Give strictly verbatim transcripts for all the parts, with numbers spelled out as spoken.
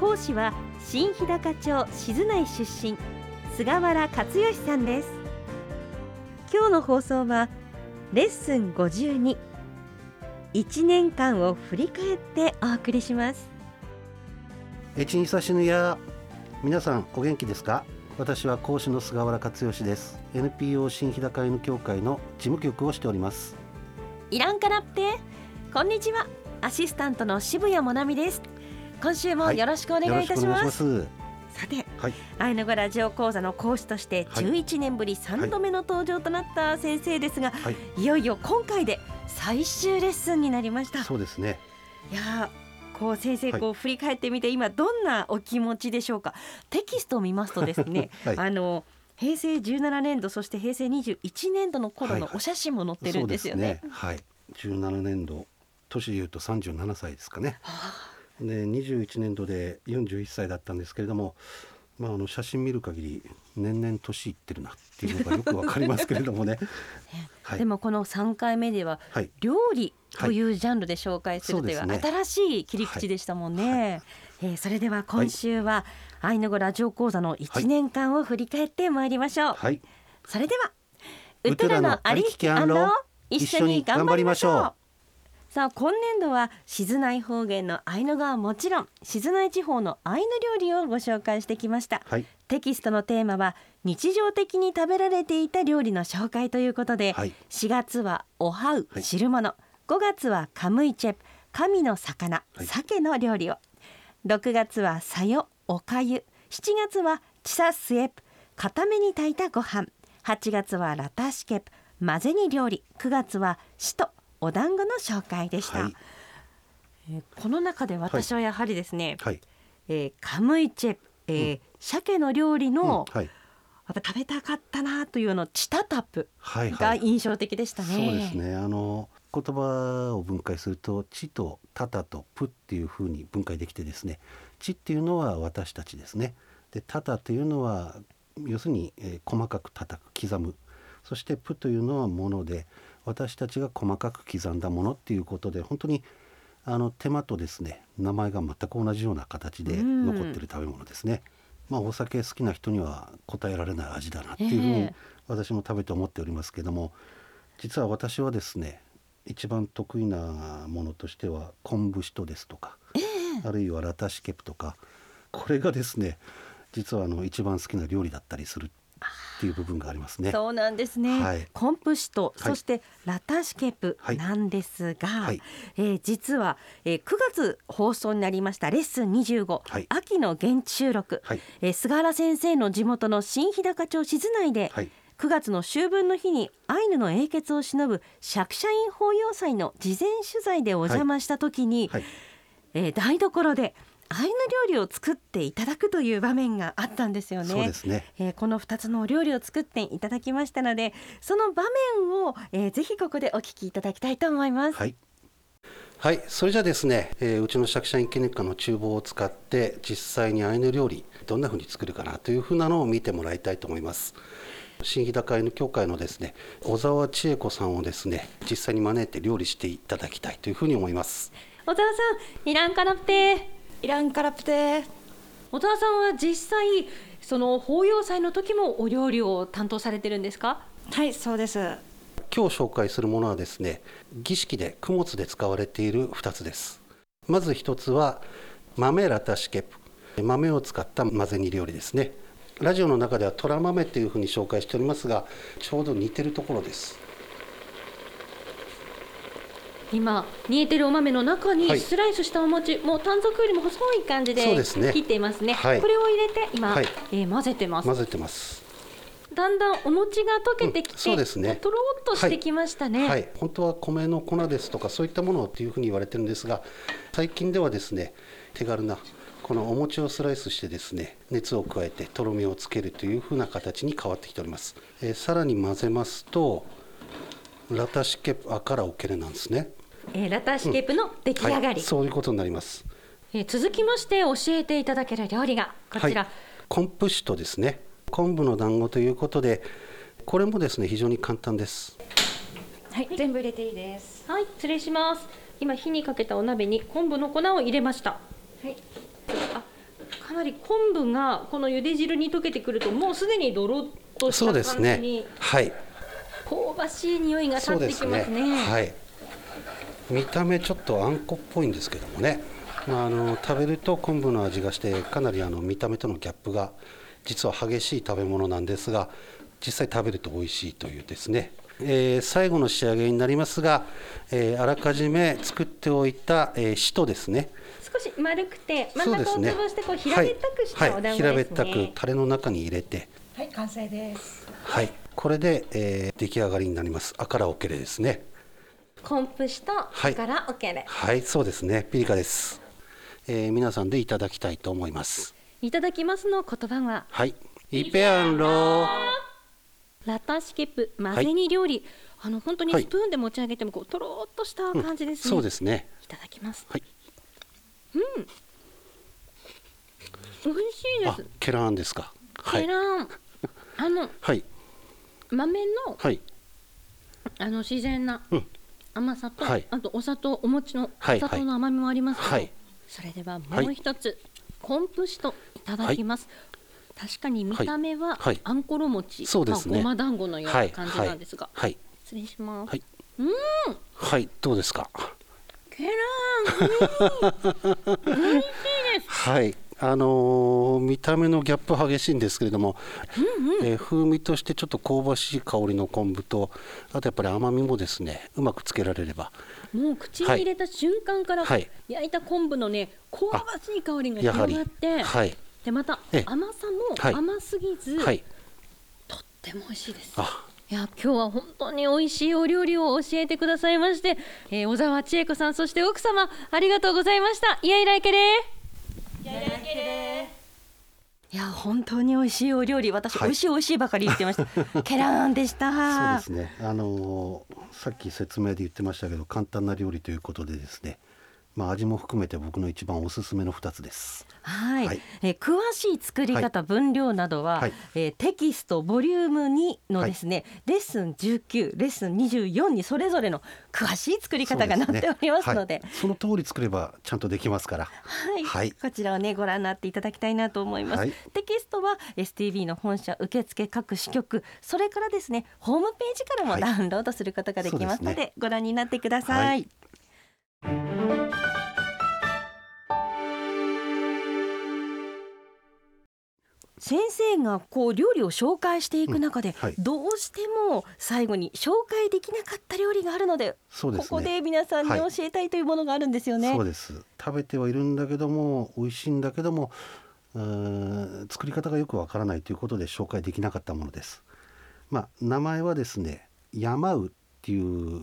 講師は新日高町静内出身、菅原勝義さんです。今日の放送はレッスンごじゅうに、 いちねんかんを振り返ってお送りします。えちにさしぬや、皆さんお元気ですか？私は講師の菅原勝義です。 エヌピーオー 新日高犬協会の事務局をしております。いらんかなって、こんにちは。アシスタントの渋谷もなみです。今週もよろしくお願いいたします。はい、さて、はい、アイヌ語ラジオ講座の講師としてじゅういちねんぶりさんどめの登場となった先生ですが、はいはい、いよいよ今回で最終レッスンになりました。そうですね。いやこう先生、こう振り返ってみて、はい、今どんなお気持ちでしょうか？テキストを見ますとですね、はい、あの平成じゅうななねんど、そして平成にじゅういちねんどの頃のお写真も載ってるんですよね。はい、はい、そうですね。はい、じゅうななねんど、年でいうとさんじゅうななさいですかね。はあ、でにじゅういちねんどでよんじゅういっさいだったんですけれども、まあ、あの写真見る限り年々年いってるなっていうのがよくわかりますけれどもね、はい、でもこのさんかいめでは料理というジャンルで紹介するという新しい切り口でしたもんね。はいはい、えー、それでは今週はアイヌ語ラジオ講座のいちねんかんを振り返ってまいりましょう。はい、それではウトラのありききあんろ、一緒に頑張りましょう。さあ、今年度は静内方言のアイヌ語はもちろん、静内地方のアイヌ料理をご紹介してきました。はい、テキストのテーマは日常的に食べられていた料理の紹介ということで、はい、しがつはおはう、汁物、はい、ごがつはカムイチェプ、神の魚、鮭の料理を、ろくがつはさよ、おかゆ、しちがつはチサスエプ、固めに炊いたご飯、はちがつはラタシケプ、混ぜに料理、くがつはシト、お団子の紹介でした。はい、えー、この中で私はやはりですね、はい、えー、カムイチェ、えーうん、鮭の料理の、うんはい、また食べたかったなというのチタタプが印象的でしたね。はいはい、そうですね。あの言葉を分解するとチとタタとプっていうふうに分解できてですね、チっていうのは私たちですね、でタタというのは要するに、えー、細かく叩く、刻む、そしてプというのはもので、私たちが細かく刻んだものっていうことで、本当にあの手間とですね名前が全く同じような形で残っている食べ物ですね。まあ、お酒好きな人には答えられない味だなっていうふうに私も食べて思っておりますけども、えー、実は私はですね一番得意なものとしては昆布シトですとか、えー、あるいはラタシケプとか、これがですね実はあの一番好きな料理だったりするっていう部分がありますね。そうなんですね。はい、コンプシト、そしてラタシケプなんですが、はいはい、えー、実は、えー、くがつ放送になりましたレッスンにじゅうご、はい、秋の現地収録、はい、えー、菅原先生の地元の新日高町静内で、はい、くがつの秋分の日にアイヌの英傑をしのぶ釈迦院法要祭の事前取材でお邪魔した時に、はいはい、えー、台所でアイヌ料理を作っていただくという場面があったんですよね。そうですね。えー、このふたつのお料理を作っていただきましたので、その場面を、えー、ぜひここでお聞きいただきたいと思います。はい、はい、それじゃあですね、えー、うちの釈迦院記念館の厨房を使って実際にアイヌ料理どんな風に作るかなという風なのを見てもらいたいと思います。新日高アイヌ協会のですね小沢千恵子さんをですね実際に招いて料理していただきたいという風に思います。小沢さん、いらんかなっていらんからぷて。小沢さんは実際その法要祭の時もお料理を担当されてるんですか？はい、そうです。今日紹介するものはですね儀式で供物で使われているふたつです。まずひとつは豆ラタシケプ、豆を使った混ぜ煮料理ですね。ラジオの中ではトラ豆というふうに紹介しておりますが、ちょうど似てるところです。今煮えてるお豆の中にスライスしたお餅、はい、もう短冊よりも細い感じで切っていますね。はい、これを入れて今、はい、えー、混ぜてます混ぜてますだんだんお餅が溶けてきて、うん、そうですね、とろっとしてきましたね。はいはい、本当は米の粉ですとかそういったものというふうに言われてるんですが、最近ではですね手軽なこのお餅をスライスしてですね、熱を加えてとろみをつけるというふうな形に変わってきております。えー、さらに混ぜますと、ラタシケプアからおけれなんですね。えー、ラタシケプの出来上がり、うんはい、そういうことになります。えー、続きまして教えていただける料理がこちら、はい、昆布酒とですね、昆布の団子ということで、これもですね非常に簡単です。はい、全部入れていいです。はい、失礼します。今火にかけたお鍋に昆布の粉を入れました。はい。あ、かなり昆布がこの茹で汁に溶けてくると、もうすでにドロッとした感じに、そうですね。はい。香ばしい匂いが立ってきますね。そうですね。はい。見た目ちょっとあんこっぽいんですけどもね。まあ、あの食べると昆布の味がして、かなりあの見た目とのギャップが実は激しい食べ物なんですが、実際食べると美味しいというですね。えー、最後の仕上げになりますが、えー、あらかじめ作っておいた、えー、しとですね、少し丸くて真ん中を潰してこう平べったくしたお団子ですね、はいはい、平べったくタレの中に入れて、はい、完成です。はい、これで、えー、出来上がりになります。あからおけれですね。昆布しとあからおけれ、はい、はい、そうですね、ピリカです、えー、皆さんでいただきたいと思います。いただきますの言葉は、はい、イペアンローラタシケプ混ぜ煮料理、はい、あの本当にスプーンで持ち上げてもこうとろっとした感じですね、うん、そうですね。いただきます、はい、うん、美味しいです。あ、ケラーンですか。ケラーン、はい、あの、はい、豆の、はい、あの自然な甘さと、はい、あとお砂糖、お餅のお砂糖の甘みもありますけど、はいはい、それではもう一つ、はい、昆布酒といただきます、はい。確かに見た目はあんころ餅、はいはい、ね、ごま団子のような感じなんですが、はいはい、失礼します、はい、うーん、はい、どうですか。ケラーン、美味しいです、はい、あのー、見た目のギャップ激しいんですけれども、うんうん、えー、風味としてちょっと香ばしい香りの昆布と、あとやっぱり甘みもですね、うまくつけられれば、もう口に入れた瞬間から、はい、焼いた昆布のね、香ばしい香りが広がって、でまた甘さも甘すぎず、はいはい、とっても美味しいです。あ、いや、今日は本当に美味しいお料理を教えてくださいまして、えー、小澤千恵子さん、そして奥様、ありがとうございました。イエイライケレー、イエイライケレー。いや、本当に美味しいお料理、私、はい、美味しい美味しいばかり言ってましたケラーンでした。そうですね、あのー、さっき説明で言ってましたけど、簡単な料理ということでですね、まあ、味も含めて僕の一番おすすめのふたつです。はい、はい、えー、詳しい作り方、はい、分量などは、はい、えー、テキストボリュームにのですね、はい、レッスンじゅうきゅう、レッスンにじゅうよんにそれぞれの詳しい作り方が載っておりますので、 そうですね、はい、その通り作ればちゃんとできますから、はいはい、こちらを、ね、ご覧になっていただきたいなと思います、はい、テキストは エスティーブイ の本社受付各支局、それからですね、ホームページからもダウンロードすることができますので、はい、そうですね、ご覧になってください、はい。先生がこう料理を紹介していく中で、うん、はい、どうしても最後に紹介できなかった料理があるので、そうですね、ここで皆さんに教えたいというものがあるんですよね、はい、そうです。食べてはいるんだけども、美味しいんだけども、うーん、作り方がよくわからないということで紹介できなかったものです、まあ、名前はですね、山うっていう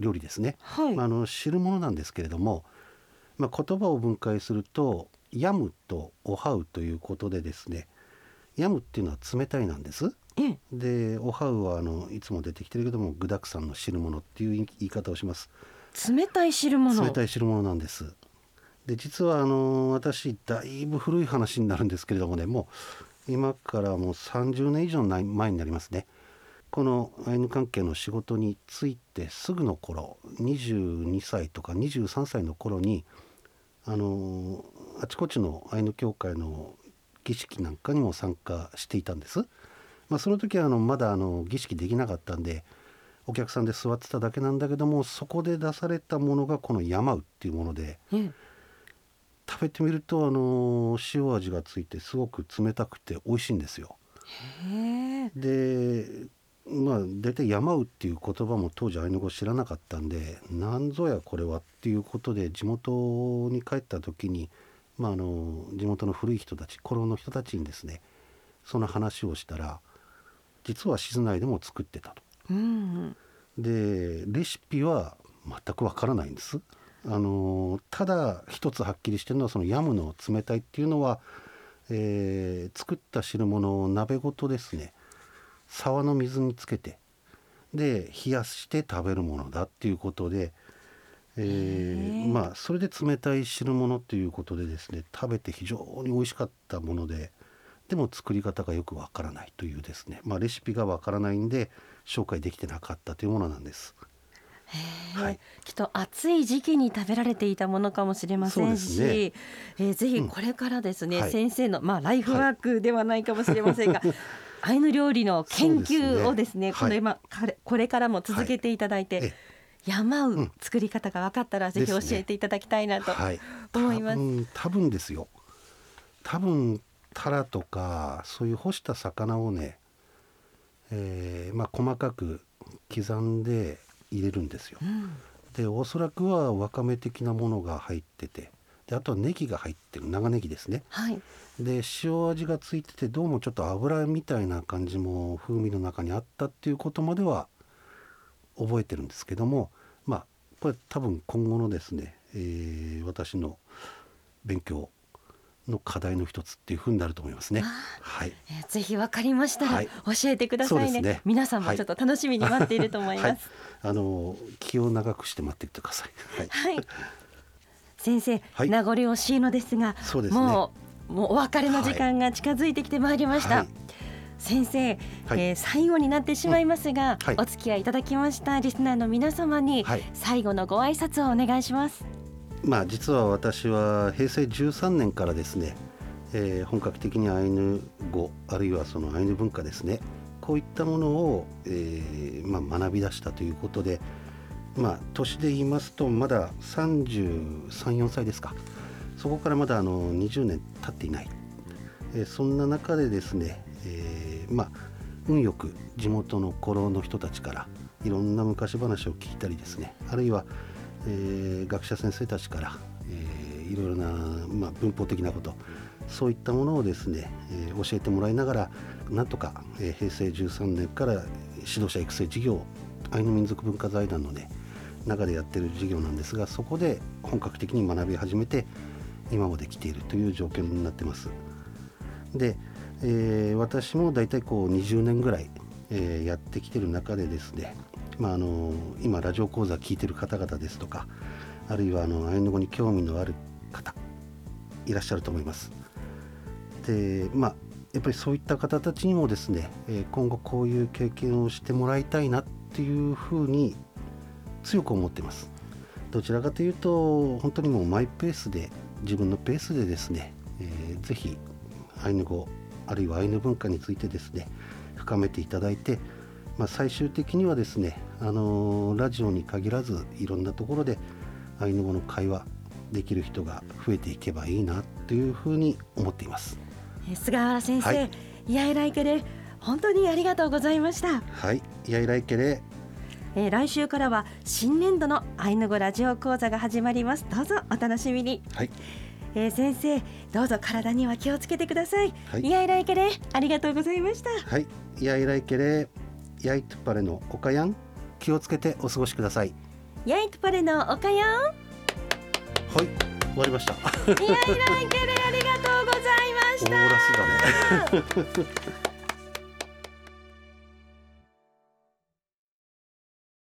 料理ですね、はい、まあ、あの汁物なんですけれども、まあ、言葉を分解すると、やむとおはうということでですね、やむっていうのは冷たいなんです、うん、でおはうはあのいつも出てきてるけども、具だくさんの汁物っていう言い方をします。冷たい汁物、冷たい汁物なんです。で、実はあの私、だいぶ古い話になるんですけれどもね、もう今からもうさんじゅうねん以上前になりますね。このアイヌ関係の仕事に就いてすぐの頃、にじゅうにさいとかにじゅうさんさいの頃に、あのあちこちのアイヌ協会の儀式なんかにも参加していたんです、まあ、その時はあのまだあの儀式できなかったんで、お客さんで座ってただけなんだけども、そこで出されたものがこの山うっていうもので、うん、食べてみるとあの塩味がついてすごく冷たくて美味しいんですよ。へー。で、まあ、大体山うっていう言葉も当時アイヌ語知らなかったんで、なんぞやこれはっていうことで、地元に帰った時に、まあ、あの地元の古い人たち、古老の人たちにですね、その話をしたら、実は静内でも作ってたと、うんうん、でレシピは全くわからないんです。あのただ一つはっきりしてるのは、そのやむの冷たいっていうのは、えー、作った汁物を鍋ごとですね、沢の水につけてで冷やして食べるものだっていうことで、えーまあ、それで冷たい汁物ということでですね、食べて非常に美味しかったもので、でも作り方がよくわからないというですね、まあ、レシピがわからないんで紹介できてなかったというものなんです。はい、きっと暑い時期に食べられていたものかもしれませんし、ねえー、ぜひこれからですね、うんはい、先生の、まあ、ライフワークではないかもしれませんが、はい、アイヌ料理の研究をですね、この今、はい、これからも続けていただいて、はい、山う作り方が分かったら、うん、ぜひ教えていただきたいなと思います。ですねはい、多分、多分ですよ多分タラとかそういう干した魚をね、えーまあ、細かく刻んで入れるんですよ、うん、でおそらくはわかめ的なものが入ってて、であとはネギが入ってる、長ネギですね、はい、で塩味がついてて、どうもちょっと油みたいな感じも風味の中にあったっていうことまでは覚えてるんですけども、まあこれ多分今後のですね、えー、私の勉強の課題の一つっていうふうになると思いますね。はい、えー、ぜひ分かりましたら教えてくださいね。はい、そうですね。皆さんもちょっと楽しみに待っていると思います。はいはい、あの気を長くして待っていてください。はいはい、先生、はい、名残惜しいのですが、そうですね、もう、もうお別れの時間が近づいてきてまいりました。はい、先生、はいえー、最後になってしまいますが、うんはい、お付き合いいただきましたリスナーの皆様に最後のご挨拶をお願いします。はい、まあ、実は私はへいせいじゅうさんねんからですね、えー、本格的にアイヌ語あるいはそのアイヌ文化ですね、こういったものを、えーまあ、学び出したということで、まあ、年で言いますとまださんじゅうさん、よんさいですか、そこからまだあのにじゅうねん経っていない、えー、そんな中でですね、えーまあ、運よく地元の古老の人たちからいろんな昔話を聞いたりですね、あるいはえー、学者先生たちから、えー、いろいろな、まあ、文法的なことそういったものをですね、えー、教えてもらいながら、なんとか、えー、へいせいじゅうさんねんから指導者育成事業、アイヌ民族文化財団の、ね、中でやっている事業なんですが、そこで本格的に学び始めて今まで来ているという状況になってます。で、えー、私もだいたいこうにじゅうねんぐらい、えー、やってきている中でですね、まあ、あの今ラジオ講座聞いてる方々ですとか、あるいはあのアイヌ語に興味のある方いらっしゃると思います。で、まあ、やっぱりそういった方たちにもですね、今後こういう経験をしてもらいたいなっていうふうに強く思っています。どちらかというと本当にもうマイペースで自分のペースでですね、えー、ぜひアイヌ語あるいはアイヌ文化についてですね深めていただいて、まあ、最終的にはですね、あのー、ラジオに限らずいろんなところでアイヌ語の会話できる人が増えていけばいいなというふうに思っています。菅原先生、はい、ヤイライケレ本当にありがとうございました。はい、ヤイライケレ、えー、来週からは新年度のアイヌ語ラジオ講座が始まります。どうぞお楽しみに。はい、えー、先生どうぞ体には気をつけてください。はい、ヤイライケレありがとうございました。はい、ヤイライケレヤイトゥパレのおかやん、気をつけてお過ごしください。ヤイトゥパレのおかやん、はい、終わりました。ヤイライケレありがとうございました。オーラスだね。